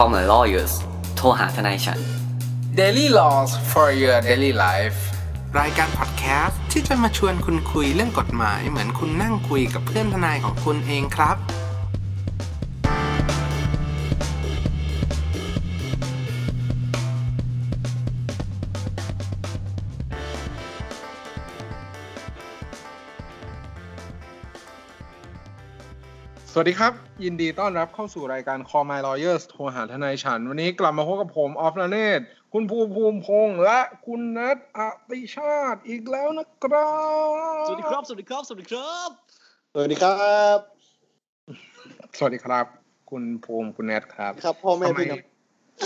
call my lawyers โทรหาทนายฉัน Daily Laws for your daily life รายการพอดแคสต์ที่จะมาชวนคุณคุยเรื่องกฎหมายเหมือนคุณนั่งคุยกับเพื่อนทนายของคุณเองครับสวัสดีครับยินดีต้อนรับเข้าสู่รายการ Call My Lawyers โทรหาทนายฉันวันนี้กลับมาพบกับผมออฟณเนศคุณภูมิพงษ์และคุณนัทอติชาติอีกแล้วนะครับสวัสดีครับสวัสดีครับสวัสดีครับสวัสดีครับสวัสดีครับคุณภูมิคุณนัทครับครับพ่อแม่พี่ครับ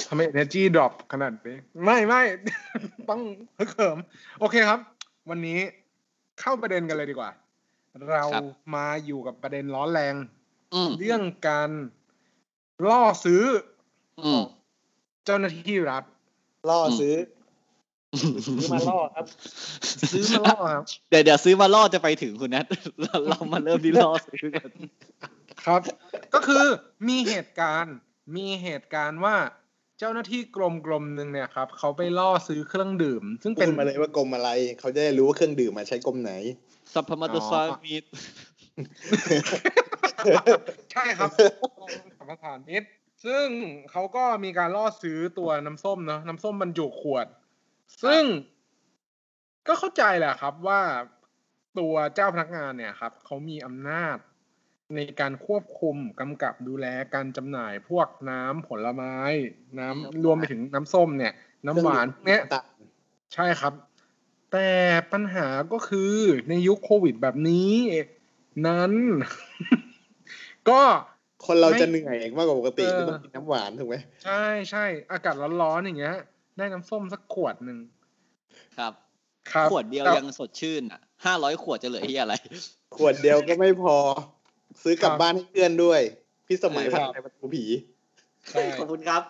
ทำไม energy drop ขนาดนี้ไม่ ต้องฮึกเหิมโอเคครับวันนี้เข้าประเด็นกันเลยดีกว่าเรามาอยู่กับประเด็นร้อนแรงเรื่องการล่อซื้อเจ้าหน้าที่รัฐล่อซื้อมาล่อครับซื้อมาล่อครับเดี๋ยวซื้อมาล่อจะไปถึงคุณนัทเรามาเริ่มที่ล่อซื้อกันครับก็คือมีเหตุการณ์ว่าเจ้าหน้าที่กรมนึงเนี่ยครับเขาไปล่อซื้อเครื่องดื่มซึ่งเป็นมาเลยว่ากรมอะไรเขาจะได้รู้ว่าเครื่องดื่มมาใช้กรมไหนสัพพมัตสามิตรใช่ครับสัพพมัตสามิตรซึ่งเขาก็มีการล่อซื้อตัวน้ำส้มเนาะน้ำส้มบรรจุขวดซึ่งก็เข้าใจแหละครับว่าตัวเจ้าพนักงานเนี่ยครับเขามีอำนาจในการควบคุมกำกับดูแลการจำหน่ายพวกน้ำผลไม้น้ำรวมไปถึงน้ำส้มเนี่ยน้ำหวานเนี่ยใช่ครับแต่ปัญหาก็คือในยุคโควิดแบบนี้นั้นก็คนเราจะเหนื่อยมากกว่าปกติต้องกินน้ำหวานถูกไหมใช่ๆอากาศร้อนๆอย่างเงี้ยได้น้ำส้มสักขวดนึงครับขวดเดียวยังสดชื่นอ่ะ500ขวดจะเหลือที่อะไรขวดเดียวก็ไม่พอซื้อกลับบ้านให้เพื่อนด้วยพี่สมัยพันธุ์ไทยประตูผีขอบคุณครับ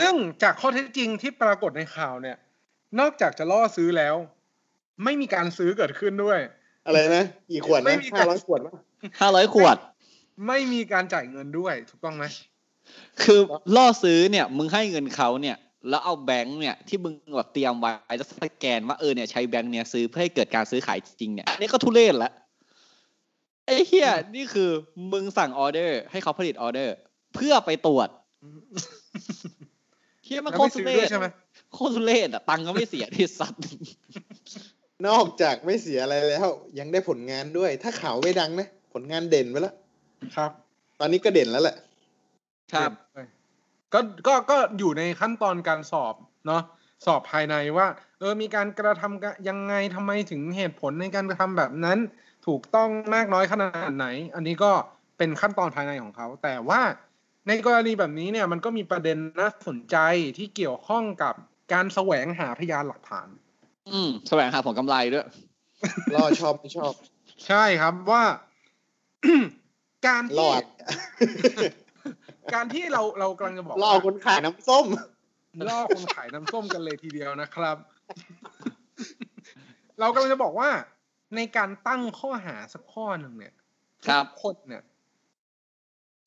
ซึ่งจากข้อเท็จจริงที่ปรากฏในข่าวเนี่ยนอกจากจะล่อซื้อแล้วไม่มีการซื้อเกิดขึ้นด้วยอะไรนะกี่ขวดนะ500ขวดป่ะ500ขวดไม่มีการจ่ายเงินด้วยถูกต้องไหมคือล่อซื้อเนี่ยมึงให้เงินเขาเนี่ยแล้วเอาแบงค์เนี่ยที่มึงแบบเตรียมไว้แล้วสแกนว่าเนี่ยใช้แบงค์เนี่ยซื้อเพื่อให้เกิดการซื้อขายจริงเนี่ยอันนี้ก็ทุเรศละไอ้เหี้ยนี่คือมึงสั่งออเดอร์ให้เขาผลิตออเดอร์เพื่อไปตรวจเหี้ยมันโคตรทุเรศใช่ไหมโคตรทุเรศอ่ะตังค์ก็ไม่เสียที่สัตว์นอกจากไม่เสียอะไรแล้วยังได้ผลงานด้วยถ้าข่าวไม่ดังนะผลงานเด่นไปแล้วครับตอนนี้ก็เด่นแล้วแหละครับก็อยู่ในขั้นตอนการสอบเนาะสอบภายในว่ามีการกระทำยังไงทำไมถึงเหตุผลในการกระทำแบบนั้นถูกต้องมากน้อยขนาดไหนอันนี้ก็เป็นขั้นตอนภายในของเขาแต่ว่าในกรณีแบบนี้เนี่ยมันก็มีประเด็นน่าสนใจที่เกี่ยวข้องกับการแสวงหาพยานหลักฐานแสวงหาผลกำไรด้วยล่อชอบไม่ชอบใช่ครับว่า การที่เรากำลังจะบอกล่อคนขายน้ำส้มล่อคนขายน้ำส้มกันเลยทีเดียวนะครับ เรากำลังจะบอกว่าในการตั้งข้อหาสักข้อหนึ่งเนี่ยทุกคนเนี่ย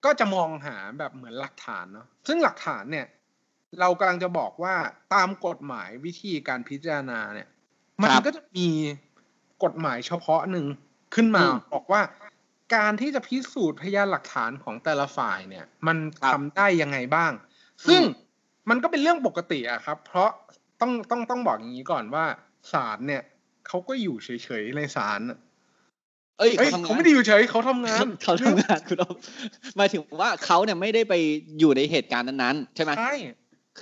ก็จะมองหาแบบเหมือนหลักฐานเนาะซึ่งหลักฐานเนี่ยเรากำลังจะบอกว่าตามกฎหมายวิธีการพิจารณาเนี่ยมันก็จะมีกฎหมายเฉพาะหนึ่งขึ้นมาบอกว่าการที่จะพิสูจน์พยานหลักฐานของแต่ละฝ่ายเนี่ยมันทำได้ยังไงบ้างซึ่งมันก็เป็นเรื่องปกติอะครับเพราะต้องบอกอย่างนี้ก่อนว่าศาลเนี่ยเขาก็อยู่เฉยๆในศาลเขาไม่ได้อยู่เฉยเขาทำงานเขาทำงานคุณอ๊อฟหมายถึงว่าเขาเนี่ยไม่ได้ไปอยู่ในเหตุการณ์นั้นๆใช่ไหมใช่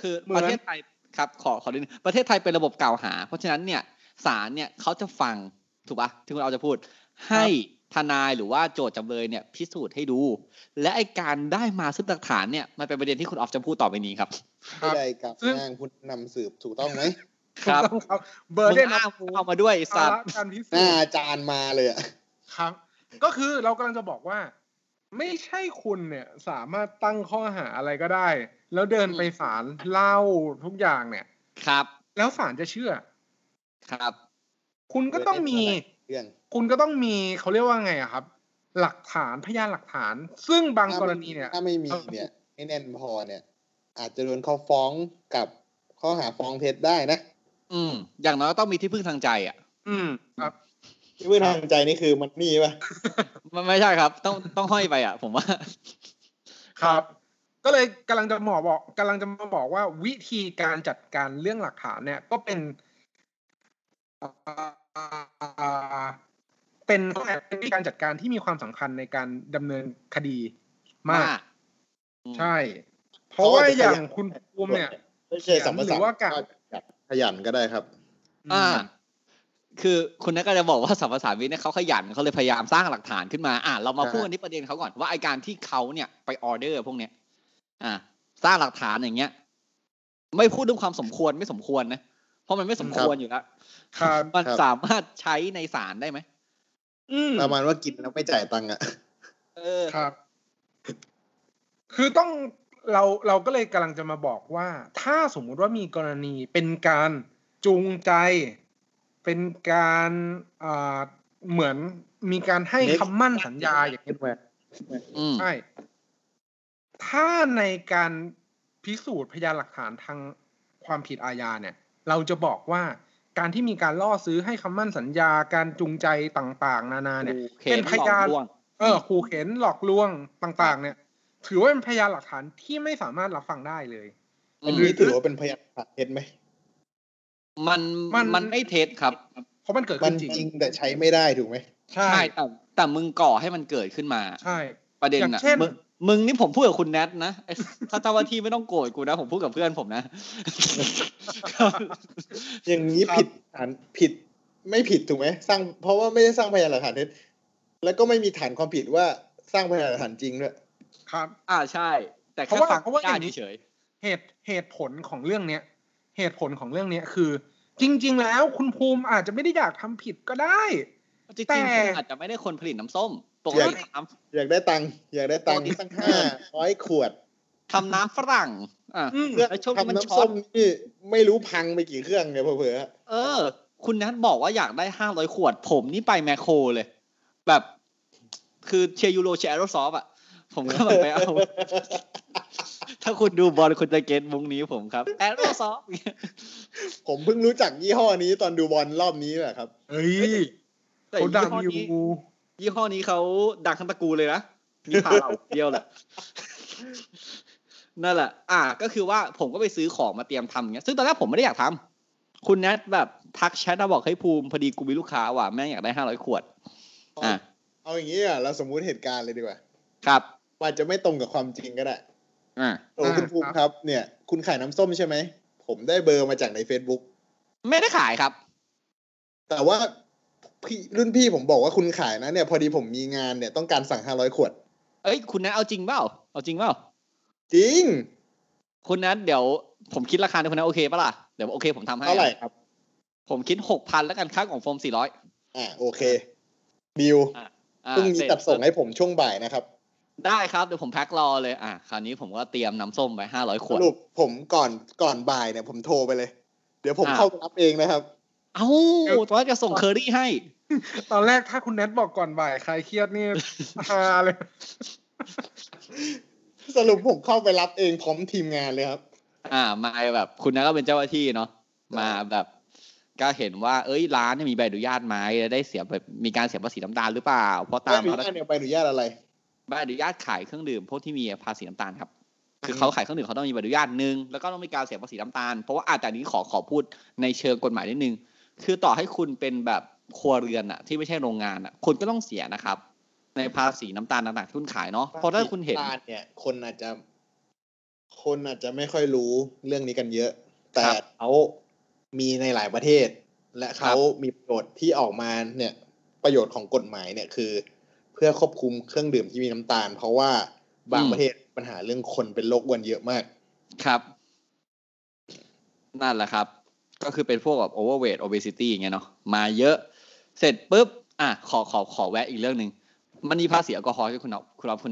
คือประเทศไทยครับขอนิดนึงประเทศไทยเป็นระบบกล่าวหาเพราะฉะนั้นเนี่ยศาลเนี่ยเขาจะฟังถูกป่ะที่เราจะพูดให้ทนายหรือว่าโจทก์จำเลยเนี่ยพิสูจน์ให้ดูและไอ้การได้มาซึ่งหลักฐานเนี่ยมันเป็นประเด็นที่คุณออฟจะพูดต่อไปนี้ครับใช่กับนางคุณนำสืบถูกต้องไหมครับเบอร์เดนเอามาด้วยศาลอาจารย์มาเลยอะครับก็คือเรากำลังจะบอกว่าไม่ใช่คุณเนี่ยสามารถตั้งข้อหาอะไรก็ได้แล้วเดินไปศาลเล่าทุกอย่างเนี่ยครับแล้วศาลจะเชื่อครับคุณก็ต้องมีเขาเรียกว่าไงอะครับหลักฐานพยานหลักฐานซึ่งบางกรณีเนี่ยถ้าไม่มีเนี่ย ไม่แน่นพอเนี่ยอาจจะโดนเขาฟ้องกับข้อหาฟ้องเท็จได้นะอย่างน้อยต้องมีที่พึ่งทางใจอ่ะครับที่พึ่งทางใจนี่คือมันนี่ป่ะมันไม่ใช่ครับต้องห้อยไปอ่ะผมว่าครับก็เลยกำลังจะมาบอกว่าวิธีการจัดการเรื่องหลักฐานเนี่ยก็เป็นวิธีการจัดการที่มีความสำคัญในการดำเนินคดีมากใช่เพราะว่าอย่างคุณภูมิเนี่ยหรือว่าการขยันก็ได้ครับคือคุณนักก็จะบอกว่าสรรพสามิตเนี่ยเขาขยันเขาเลยพยายามสร้างหลักฐานขึ้นมาเรามาพูดอันนี้ประเด็นเขาก่อนว่าไอการที่เขาเนี่ยไปออเดอร์พวกเนี้ยสร้างหลักฐานอย่างเงี้ยไม่พูดเรื่องความสมควรไม่สมควรนะเพราะมันไม่สมควรอยู่แล้วมันสามารถใช้ในศาลได้ไหมประมาณว่ากินแล้วไม่จ่ายตังค์อะครับคือต้องเราก็เลยกำลังจะมาบอกว่าถ้าสมมุติว่ามีกรณีเป็นการจูงใจเป็นการเหมือนมีการให้คำมั่นสัญญาอย่างนี้ด้วยใช่ถ้าในการพิสูจน์พยานหลักฐานทางความผิดอาญาเนี่ยเราจะบอกว่าการที่มีการล่อซื้อให้คำมั่นสัญญาการจูงใจต่างๆนานาเนี่ยเป็นพยานขู่เข็นหลอกลวงต่างๆเนี่ยถือว่าเป็นพยานหลักฐานที่ไม่สามารถรับฟังได้เลยอันนี้ถือว่าเป็นพยานหลักฐานเท็จไหมมันไม่เท็จครับเพราะมันเกิดขึ้นจริงแต่ใช้ไม่ได้ถูกไหมใช่แต่มึงก่อให้มันเกิดขึ้นมาใช่ประเด็นนะมึงนี่ผมพูดกับคุณแนทนะถ้าว่าที่ไม่ต้องโกรธกูนะผมพูดกับเพื่อนผมนะอย่างนี้ผิดไม่ผิดถูกไหมสร้างเพราะว่าไม่ได้สร้างพยานหลักฐานเท็จแล้วก็ไม่มีฐานความผิดว่าสร้างพยานหลักฐานจริงด้วยครับใช่แต่เพราะว่าอย่างนี้เฉยเหตุผลของเรื่องเนี้ยคือจริงๆแล้วคุณภูมิอาจจะไม่ได้อยากทำผิดก็ได้แต่อาจจะไม่ได้คนผลิตน้ำส้มตกน้ำอยากได้ตังค์สัก500 ขวดทำน้ำฝรั่งทำน้ำส้มนี่ไม่รู้พังไปกี่เครื่องเนี่ยเผลอๆคุณนัทบอกว่าอยากได้500 ขวดผมนี่ไปแมคโครเลยแบบคือเชียร์ยูโรเชียร์แอโรซอฟอ่ะผมก็แบบไปเอาถ้าคุณดูบอลคุณจะเก็ตวงนี้ผมครับแอโรซอฟผมเพิ่งรู้จักยี่ห้อนี้ตอนดูบอลรอบนี้แหละครับเฮ้ยแต่ยี่ห้อนี้เขาดังทั้งตระกูลเลยนะมีผ่าเหล่าเดียวแหละนั่นแหละก็คือว่าผมก็ไปซื้อของมาเตรียมทำเงี้ยซึ่งตอนแรกผมไม่ได้อยากทำคุณแนทแบบทักแชทมาบอกให้ภูมิพอดีกูมีลูกค้าว่ะแม่งอยากได้500 ขวดเอาอย่างนี้เราสมมุติเหตุการณ์เลยดีกว่าครับอาจจะไม่ตรงกับความจริงก็ได้คุณภูมิครับเนี่ยคุณขายน้ำส้มใช่ไหมผมได้เบอร์มาจากใน Facebook ไม่ได้ขายครับแต่ว่ารุ่นพี่ผมบอกว่าคุณขายนะเนี่ยพอดีผมมีงานเนี่ยต้องการสั่ง500 ขวดเอ้ยคุณนัทเอาจริงเปล่าจริงคุณนัทเดี๋ยวผมคิดราคาคุณนัทโอเคป่ะล่ะเดี๋ยวโอเคผมทำให้เท่าไหร่ครับผมคิด 6,000 แล้วกันค่ากล่องโฟม400โอเคบิลพรุ่งนี้จัดส่งให้ผมช่วงบ่ายนะครับได้ครับเดี๋ยวผมแพ็ครอเลยคราวนี้ผมก็เตรียมน้ำส้มไป500 ขวดลูกผมก่อนบ่ายเนี่ยผมโทรไปเลยเดี๋ยวผมเข้าไปรับเองนะครับตอนแรกจะส่งเคอรี่ให้ตอนแรกถ้าคุณแนทบอกก่อนบ่ายใครเครียดนี่ฮาเลยสรุปผมเข้าไปรับเองพร้อมทีมงานเลยครับมาแบบคุณแนทก็เป็นเจ้าหน้าที่เนาะมาแบบก็เห็นว่าเอ้ยร้านเนี่ยมีใบอนุญาตไหมได้เสียแบบมีการเสียภาษีน้ำตาลหรือเปล่าเพราะตามเขาเนี่ยใบอนุญาตอะไรใบอนุญาตขายเครื่องดื่มพวกที่มีภาษีน้ำตาลครับคือเขาขายเครื่องดื่มเขาต้องมีใบอนุญาตนึงแล้วก็ต้องมีการเสียภาษีน้ำตาลเพราะว่าแต่นี้ขอพูดในเชิงกฎหมายนิดนึงคือต่อให้คุณเป็นแบบครัวเรือนอะที่ไม่ใช่โรงงานอะคุณก็ต้องเสียนะครับในภาษีน้ำตาลต่างๆที่คุณขายเนาะเพราะถ้าคุณเห็นเนี่ยคนอาจจะไม่ค่อยรู้เรื่องนี้กันเยอะแต่เขามีในหลายประเทศและเขามีประโยชน์ที่ออกมาเนี่ยประโยชน์ของกฎหมายเนี่ยคือเพื่อควบคุมเครื่องดื่มที่มีน้ำตาลเพราะว่าบางประเทศปัญหาเรื่องคนเป็นโรคอ้วนเยอะมากครับนั่นแหละครับก็คือเป็นพวกแบบ overweight obesity อย่างเงี้ยเนาะมาเยอะเสร็จปุ๊บขอแวะอีกเรื่องนึงมันมีภาษีแอลกอฮอล์ที่คุณ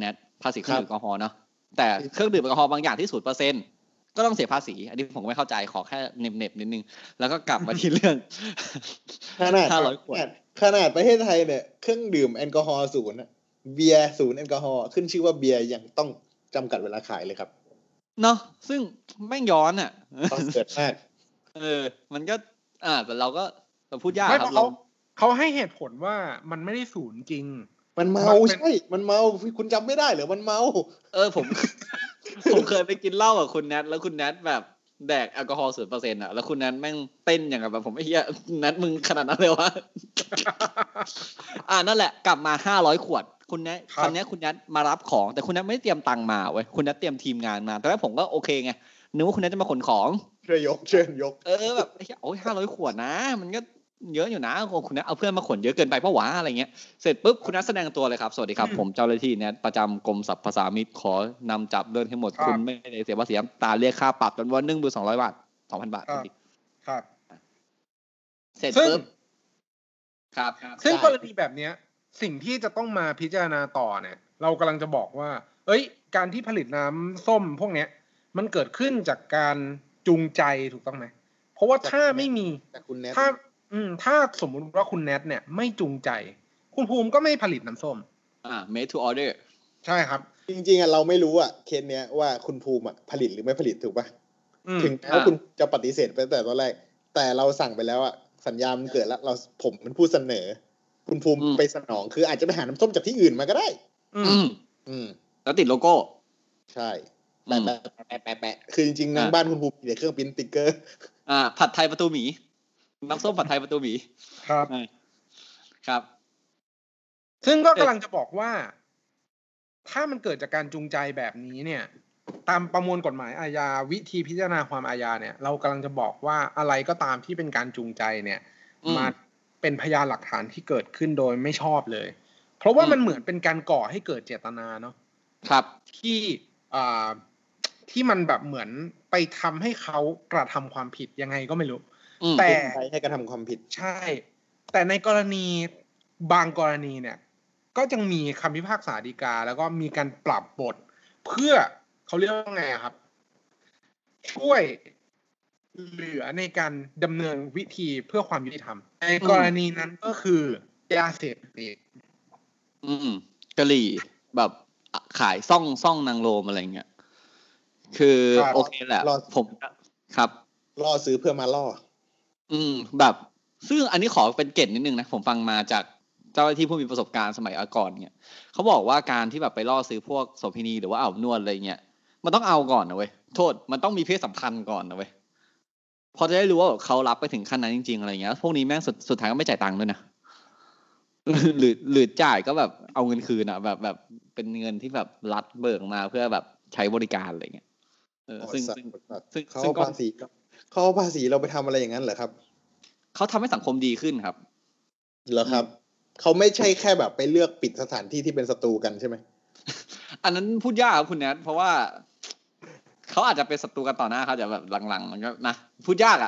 แนทภาษีเครื่องดื่มแอลกอฮอล์เนาะแต่เครื่องดื่มแอลกอฮอล์บางอย่างที่ 0% ก็ต้องเสียภาษีอันนี้ผมก็ไม่เข้าใจขอแค่เน็บนิดนึงแล้วก็กลับมาที่เรื่องขนาดประเทศไทยเนี่ยเครื่องดื่มแอลกอฮอล์0%เบียร์0%แอลกอฮอล์ขึ้นชื่อว่าเบียร์ยังต้อง จำกัดเวลาขายเลยครับเนาะซึ่งแม่งย้อนอ่ะต้องเกิดแน่มันก็แต่เราก็พูดยากครับเขาให้เหตุผลว่ามันไม่ได้ศูนย์จริงมันเมาใช่มันเมาคุณจำไม่ได้เหรอมันเมาผมเคยไปกินเหล้ากับคุณแนทแล้วคุณแนทแบบแดกแอลกอฮอล์ 0% อ่ะแล้วคุณแนทแม่งเต้นอย่างแบบผมไอ้เหี้ยแนทมึงขนาดนั้นเลยวะนั่นแหละกลับมา500ขวดคุณแนทครั้งนี้คุณแนทมารับของแต่คุณแนทไม่ได้เตรียมตังค์มาเว้ยคุณแนทเตรียมทีมงานมาตอนแรกผมก็โอเคไงนึกว่าคุณแนทจะมาขนของเชิญยกแบบไอ้เหี้ยโอ๊ย500ขวดนะมันก็เยอะอยู่นะคุณแนทเอาเพื่อนมาขนเยอะเกินไปเพราะหวาอะไรเงี้ยเสร็จปุ๊บคุณแนทแสดงตัวเลยครับสวัสดีครับผมเจ้าหน้าที่แนทประจำกรมสรรพสามิตขอนำจับเรื่องให้หมดคุณไม่ได้เสียภาษีตาเรียกค่าปรับจำนวน1,200 บาท 2,000 บาทครับเสร็จปุ๊บครับซึ่งกรณีแบบเนี้ยสิ่งที่จะต้องมาพิจารณาต่อเนี่ยเรากำลังจะบอกว่าการที่ผลิตน้ำส้มพวกเนี้ยมันเกิดขึ้นจากการจูงใจถูกต้องไหมเพราะว่าถ้าไม่มีถ้าสมมุติว่าคุณแนทเนี่ยไม่จูงใจคุณภูมิก็ไม่ผลิตน้ำส้มmade to order ใช่ครับจริงๆเราไม่รู้เคสเนี้ยว่าคุณภูมิผลิตหรือไม่ผลิตถูกป่ะถึงแม้ว่าคุณจะปฏิเสธไปแต่ตอนแรกแต่เราสั่งไปแล้วสัญญามันเกิดแล้วผมเป็นผู้เสนอคุณภูมิไปสนองคืออาจจะไปหาน้ำส้มจากที่อื่นมาก็ได้แล้วติดโลโก้ใช่แปะคือจริงๆบ้านคุณภูมิมีเครื่องพิมพ์สติ๊กเกอร์ผัดไทยประตูหมีน้ำส้มผัดไทยประตูหมีครับซึ่งก็กำลังจะบอกว่าถ้ามันเกิดจากการจูงใจแบบนี้เนี่ยตามประมวลกฎหมายอาญาวิธีพิจารณาความอาญาเนี่ยเรากำลังจะบอกว่าอะไรก็ตามที่เป็นการจูงใจเนี่ยมาเป็นพยานหลักฐานที่เกิดขึ้นโดยไม่ชอบเลยเพราะว่ามันเหมือนเป็นการก่อให้เกิดเจตนาเนาะครับที่มันแบบเหมือนไปทำให้เขากระทำความผิดยังไงก็ไม่รู้แต่ให้กระทำความผิดใช่แต่ในกรณีบางกรณีเนี่ยก็ยังมีคำพิพากษาฎีกาแล้วก็มีการปรับบทเพื่อเขาเรียกว่าไงครับช่วยเหลือในการดำเนินวิธีเพื่อความยุติธรรมในกรณีนั้นก็คือยาเสพติดกะหรี่แบบขายซ่องนางโลมอะไรเงี้ยคือโอเคแหละผมครับล่อซื้อเพื่อมาล่อแบบซึ่งอันนี้ขอเป็นเกร็ดนิดนึงนะผมฟังมาจากเจ้าหน้าที่ผู้มีประสบการณ์สมัยก่อนเนี่ยเขาบอกว่าการที่แบบไปล่อซื้อพวกโสเภณีหรือว่าอาบนวดอะไรเงี้ยมันต้องเอาก่อนนะเว้ยโทษมันต้องมีเพศสัมพันธ์ก่อนนะเว้ยพอจะได้รู้ว่าเขารับไปถึงขั้นนั้นจริงๆอะไรเงี้ยพวกนี้แม่งสุดท้ายก็ไม่จ่ายตังค์ด้วยนะหรือจ่ายก็แบบเอาเงินคืนอ่ะแบบเป็นเงินที่แบบรัฐเบิกมาเพื่อแบบใช้บริการอะไรเงี้ยซึ่งเขาภาษีเราไปทำอะไรอย่างนั้นเหรอครับเขาทำให้สังคมดีขึ้นครับเหรอครับเขาไม่ใช่แค่แบบไปเลือกปิดสถานที่ที่เป็นศัตรูกันใช่ไหมอันนั้นพูดยากครับคุณแนทเพราะว่าเขาอาจจะเป็นศัตรูกันต่อหน้าเขาจะแบบหลังๆมันก็นะพูดยาก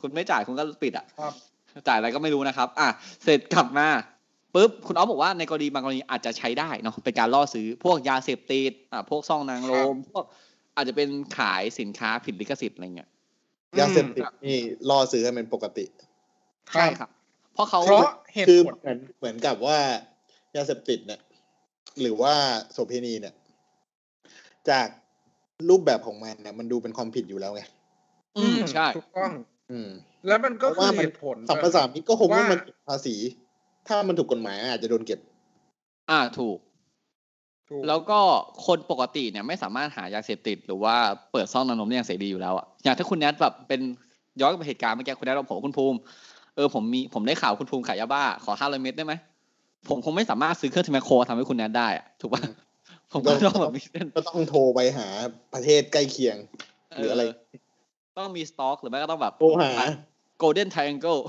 คุณไม่จ่ายคุณก็ปิดครับจ่ายอะไรก็ไม่รู้นะครับเสร็จกลับมาปุ๊บคุณอ๊อฟบอกว่าในกรณีบางกรณีอาจจะใช้ได้เนาะเป็นการล่อซื้อพวกยาเสพติดพวกซ่องนางโลมพวกอาจจะเป็นขายสินค้าผิดลิขสิทธิ์อะไรเงี้ยยาเสพติดนี่ล่อซื้อกันเป็นปกติใช่ครับเพราะเขาคือเหมือนกับว่ายาเสพติดเนี่ยหรือว่าโสเภณีเนี่ยจากรูปแบบของมันเนี่ยมันดูเป็นความผิดอยู่แล้วไงใช่ถูกต้องแล้วมันก็คือเหตุผลสรรพสามิตก็คงไม่มันเก็บภาษีถ้ามันถูกกฎหมายอาจจะโดนเก็บถูกแล้วก็คนปกติเนี่ยไม่สามารถหายาเสพติดหรือว่าเปิดซ่องนางโลมได้อย่างเสรีอยู่แล้วอย่างถ้าคุณแนทแบบเป็นย้อนไปเหตุการณ์เมื่อกี้คุณแนทเราผมคุณภูมิผมได้ข่าวคุณภูมิขายยาบ้าขอ500 เม็ดได้ไหมผมคงไม่สามารถซื้อเครื่องไมโครทำให้คุณแนทได้ถูกป่ะผมก็ต้องแบบมีเส้นก็ต้องโทรไปหาประเทศใกล้เคียงหรืออะไรต้องมีสต็อกหรือไม่ก็ต้องแบบโทรหา Golden Triangle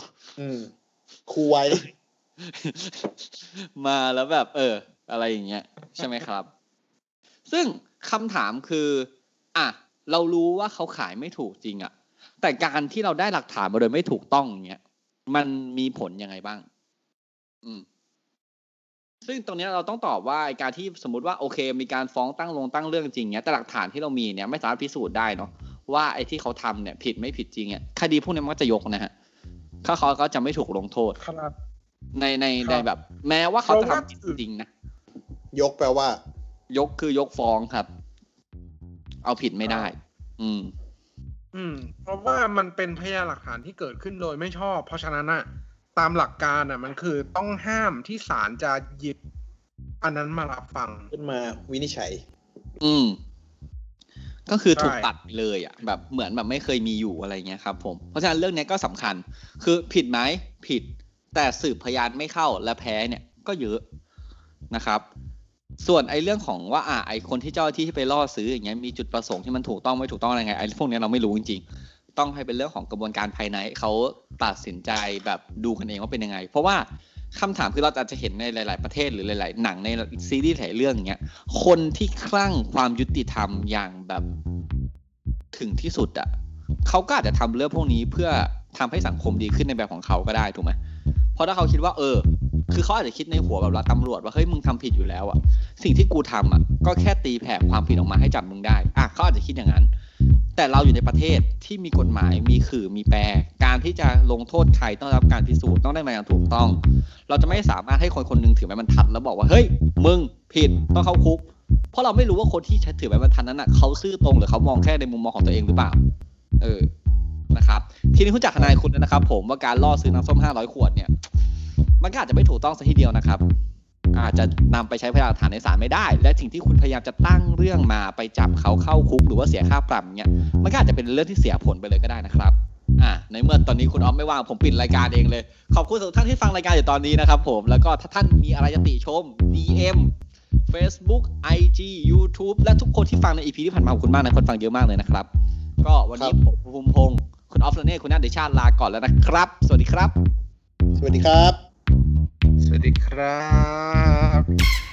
คูไวมาแล้วแบบอะไรอย่างเงี้ยใช่ไหมครับซึ่งคำถามคือเรารู้ว่าเขาขายไม่ถูกจริงแต่การที่เราได้หลักฐานมาโดยไม่ถูกต้องอย่างเงี้ยมันมีผลยังไงบ้างซึ่งตรงนี้เราต้องตอบว่าการที่สมมติว่าโอเคมีการฟ้องตั้งเรื่องจริงเงี้ยแต่หลักฐานที่เรามีเนี่ยไม่สามารถพิสูจน์ได้เนาะว่าไอ้ที่เขาทำเนี่ยผิดไม่ผิดจริงเนี่ยคดีพวกนี้มันก็จะยกนะฮะเขาก็จะไม่ถูกลงโทษในแบบแม้ว่าเขาจะทำจริงนะยกแปลว่ายกคือยกฟ้องครับ เอาผิดไม่ได้เพราะว่ามันเป็นพยานหลักฐานที่เกิดขึ้นโดยไม่ชอบเพราะฉะนั้นน่ะตามหลักการน่ะมันคือต้องห้ามที่ศาลจะหยิบอันนั้นมารับฟังขึ้นมาวินิจฉัยก็คือถูกตัดเลยอ่ะแบบเหมือนแบบไม่เคยมีอยู่อะไรเงี้ยครับผมเพราะฉะนั้นเรื่องนี้ก็สำคัญคือผิดไหมผิดแต่สืบพยานไม่เข้าและแพ้เนี่ยก็เยอะนะครับส่วนไอ้เรื่องของว่าไอ้คนที่เจ้าที่ไปล่อซื้ออย่างเงี้ยมีจุดประสงค์ที่มันถูกต้องไม่ถูกต้องอะไรไงไอ้พวกนี้เราไม่รู้จริงๆต้องให้เป็นเรื่องของกระบวนการภายในเขาตัดสินใจแบบดูกันเองว่าเป็นยังไงเพราะว่าคำถามคือเราอาจจะเห็นในหลายๆประเทศหรือหลายๆหนังในซีรีส์หลายเรื่องอย่างเงี้ยคนที่คลั่งความยุติธรรมอย่างแบบถึงที่สุดอ่ะเขาก็อาจจะทำเรื่องพวกนี้เพื่อทำให้สังคมดีขึ้นในแบบของเขาก็ได้ถูกไหมเพราะถ้าเขาคิดว่าคือเขาอาจจะคิดในหัวแบบเราตำรวจว่าเฮ้ยมึงทำผิดอยู่แล้วอ่ะสิ่งที่กูทำอ่ะก็แค่ตีแผ่ความผิดออกมาให้จับมึงได้อ่ะเขาอาจจะคิดอย่างนั้นแต่เราอยู่ในประเทศที่มีกฎหมายมีขื่อมีแปรการที่จะลงโทษใครต้องรับการพิสูจน์ต้องได้มาอย่างถูกต้องเราจะไม่สามารถให้คนคนนึงถือไม้บรรทัดแล้วบอกว่าเฮ้ยมึงผิดต้องเข้าคุกเพราะเราไม่รู้ว่าคนที่ใช้ถือไม้บรรทัดนั้นน่ะเขาซื่อตรงหรือเขามองแค่ในมุมมองของตัวเองหรือเปล่านะครับทีนี้คุณจากทนายคุณนะครับผมว่าการล่อซื้อน้ำส้ม500ขวดเนี่ยมันก็อาจจะไม่ถูกต้องซะทีเดียวนะครับอาจจะนำไปใช้พยานหลักฐานในศาลไม่ได้และสิ่งที่คุณพยายามจะตั้งเรื่องมาไปจับเขาเข้าคุกหรือว่าเสียค่าปรับเนี่ยมันก็อาจจะเป็นเรื่องที่เสียผลไปเลยก็ได้นะครับในเมื่อตอนนี้คุณอ๊อฟไม่ว่างผมปิดรายการเองเลยขอบคุณทุกท่านที่ฟังรายการอยู่ตอนนี้นะครับผมแล้วก็ถ้าท่านมีอะไรจะติชม DM Facebook IG YouTube และทุกคนที่ฟังใน EP ที่ผ่านมาขอบคุณมากนะคนฟังเยอะมากเลยนะครับก็วันนี้ผมภูมิพงษ์คุณอ๊อฟและเน่คุณณัฐเดชาลาก่อนแล้วนะครับสวัสดีครับสวัสดีครับสวัสดีครับ